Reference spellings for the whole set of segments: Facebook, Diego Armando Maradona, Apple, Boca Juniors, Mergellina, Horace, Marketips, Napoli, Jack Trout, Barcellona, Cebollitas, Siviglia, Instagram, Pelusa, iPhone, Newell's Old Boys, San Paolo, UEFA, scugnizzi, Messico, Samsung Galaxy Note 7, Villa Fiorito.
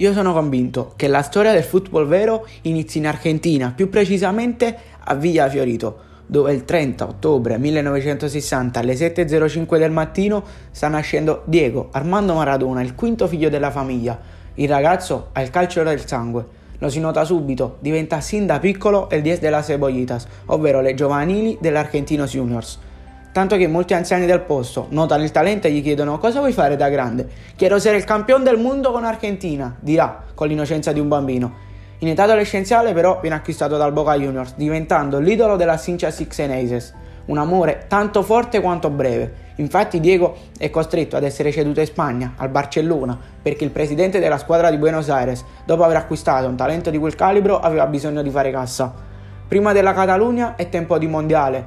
Io sono convinto che la storia del football vero inizi in Argentina, più precisamente a Villa Fiorito, dove il 30 ottobre 1960 alle 7.05 del mattino sta nascendo Diego Armando Maradona, il quinto figlio della famiglia. Il ragazzo ha il calcio del sangue, lo si nota subito, diventa sin da piccolo il 10 della Cebollitas, ovvero le giovanili dell'Argentino Juniors. Tanto che molti anziani del posto notano il talento e gli chiedono: cosa vuoi fare da grande? Chiero se era il campione del mondo con Argentina, dirà con l'innocenza di un bambino. In età adolescenziale però viene acquistato dal Boca Juniors, diventando l'idolo della Cincha Sixeneises, un amore tanto forte quanto breve. Infatti Diego è costretto ad essere ceduto in Spagna, al Barcellona, perché il presidente della squadra di Buenos Aires, dopo aver acquistato un talento di quel calibro, aveva bisogno di fare cassa. Prima della Catalogna è tempo di mondiale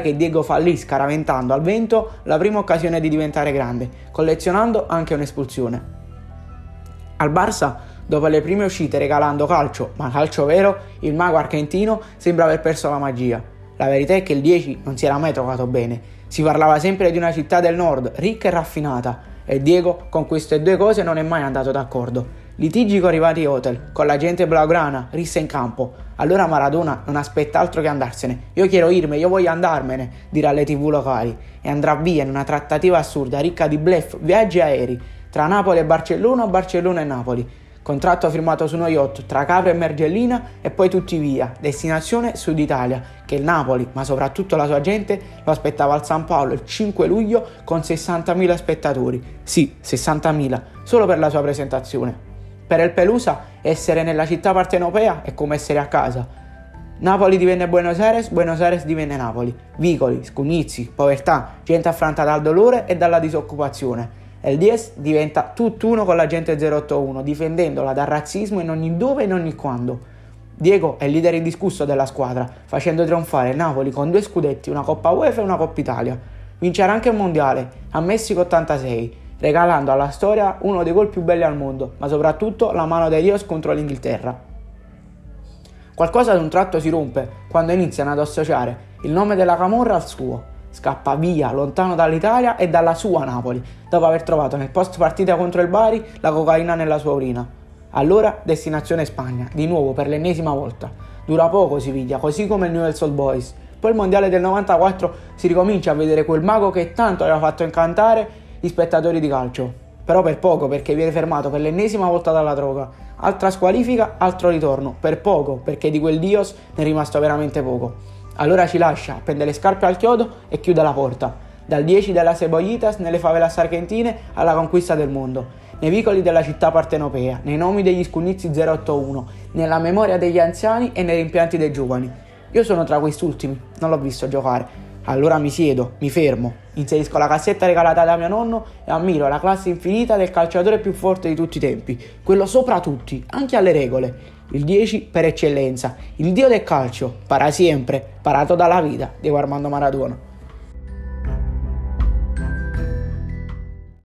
che Diego fa lì, scaraventando al vento la prima occasione di diventare grande, collezionando anche un'espulsione. Al Barça, dopo le prime uscite regalando calcio, ma calcio vero, il mago argentino sembra aver perso la magia. La verità è che il 10 non si era mai trovato bene. Si parlava sempre di una città del nord, ricca e raffinata, e Diego con queste due cose non è mai andato d'accordo. Litigi con rivali hotel, con la gente blaugrana, rissa in campo. Allora Maradona non aspetta altro che andarsene. Io quiero irme, io voglio andarmene, dirà alle tv locali, e andrà via in una trattativa assurda, ricca di bluff, viaggi aerei, tra Napoli e Barcellona o Barcellona e Napoli. Contratto firmato su uno yacht tra Capri e Mergellina e poi tutti via, destinazione Sud Italia, che il Napoli, ma soprattutto la sua gente, lo aspettava al San Paolo il 5 luglio con 60.000 spettatori. Sì, 60.000, solo per la sua presentazione. Per il Pelusa, essere nella città partenopea è come essere a casa. Napoli divenne Buenos Aires divenne Napoli. Vicoli, scugnizzi, povertà, gente affranta dal dolore e dalla disoccupazione. El 10 diventa tutt'uno con la gente 081, difendendola dal razzismo in ogni dove e in ogni quando. Diego è il leader indiscusso della squadra, facendo trionfare Napoli con 2 scudetti, una Coppa UEFA e una Coppa Italia. Vincerà anche un mondiale, a Messico 86, regalando alla storia uno dei gol più belli al mondo, ma soprattutto la mano dei Dios contro l'Inghilterra. Qualcosa ad un tratto si rompe quando iniziano ad associare il nome della camorra al suo. Scappa via, lontano dall'Italia e dalla sua Napoli, dopo aver trovato nel post partita contro il Bari la cocaina nella sua urina. Allora destinazione Spagna, di nuovo per l'ennesima volta. Dura poco Siviglia, così come il Newell's Old Boys. Poi il mondiale del 94 si ricomincia a vedere quel mago che tanto aveva fatto incantare gli spettatori di calcio. Però per poco, perché viene fermato per l'ennesima volta dalla droga. Altra squalifica, altro ritorno. Per poco, perché di quel Dios ne è rimasto veramente poco. Allora ci lascia, prende le scarpe al chiodo e chiude la porta. Dal 10 della Cebollitas nelle favelas argentine alla conquista del mondo. Nei vicoli della città partenopea, nei nomi degli scugnizzi 081, nella memoria degli anziani e nei rimpianti dei giovani. Io sono tra quest'ultimi, non l'ho visto giocare. Allora mi siedo, mi fermo, inserisco la cassetta regalata da mio nonno e ammiro la classe infinita del calciatore più forte di tutti i tempi, quello sopra tutti, anche alle regole. Il 10 per eccellenza, il dio del calcio, para siempre, parato dalla vita, Diego Armando Maradona.